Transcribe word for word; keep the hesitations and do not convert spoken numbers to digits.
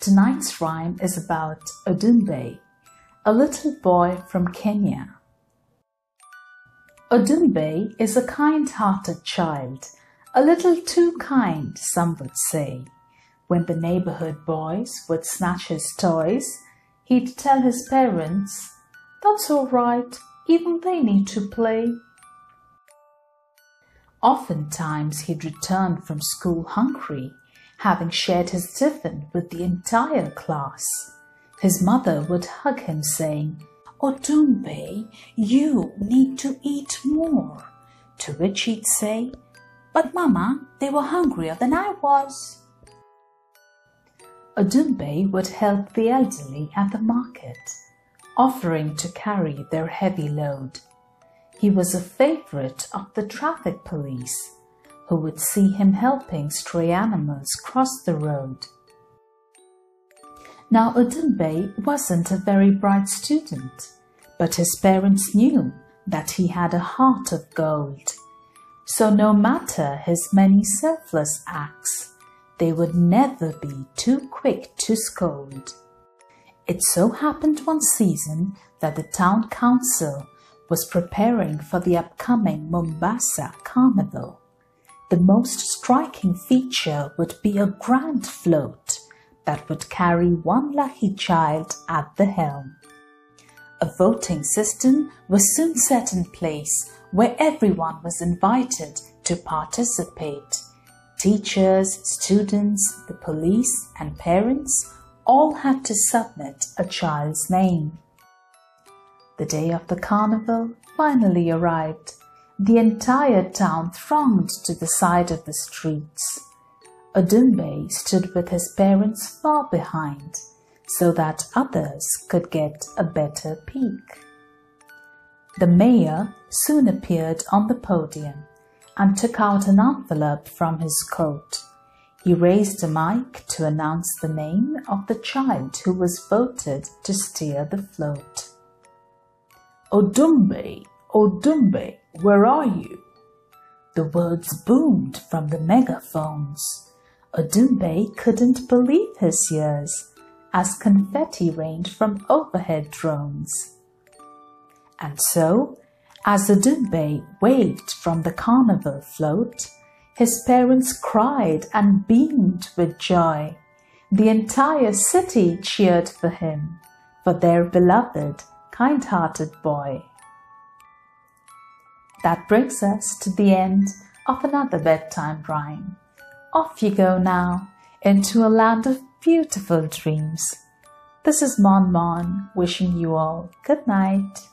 Tonight's rhyme is about Odumbe, a little boy from Kenya. Odumbe is a kind-hearted child, a little too kind, some would say. When the neighborhood boys would snatch his toys, he'd tell his parents, "That's all right, even they need to play." Oftentimes he'd return from school hungry, having shared his tiffin with the entire class. His mother would hug him, saying, "Odumbe, you need to eat more." To which he'd say, "But Mama, they were hungrier than I was." Odumbe would help the elderly at the market, offering to carry their heavy load. He was a favorite of the traffic police, who would see him helping stray animals cross the road. Now, Odumbe wasn't a very bright student, but his parents knew that he had a heart of gold. So no matter his many selfless acts, they would never be too quick to scold. It so happened one season that the town council was preparing for the upcoming Mombasa Carnival. The most striking feature would be a grand float that would carry one lucky child at the helm. A voting system was soon set in place where everyone was invited to participate. Teachers, students, the police, and parents all had to submit a child's name. The day of the carnival finally arrived. The entire town thronged to the side of the streets. Odumbe stood with his parents far behind, so that others could get a better peek. The mayor soon appeared on the podium and took out an envelope from his coat. He raised a mic to announce the name of the child who was voted to steer the float. "Odumbe, Odumbe, where are you?" The words boomed from the megaphones. Odumbe couldn't believe his ears as confetti rained from overhead drones. And so, as Odumbe waved from the carnival float, his parents cried and beamed with joy. The entire city cheered for him, for their beloved, kind-hearted boy. That brings us to the end of another bedtime rhyme. Off you go now into a land of beautiful dreams. This is Mon Mon wishing you all good night.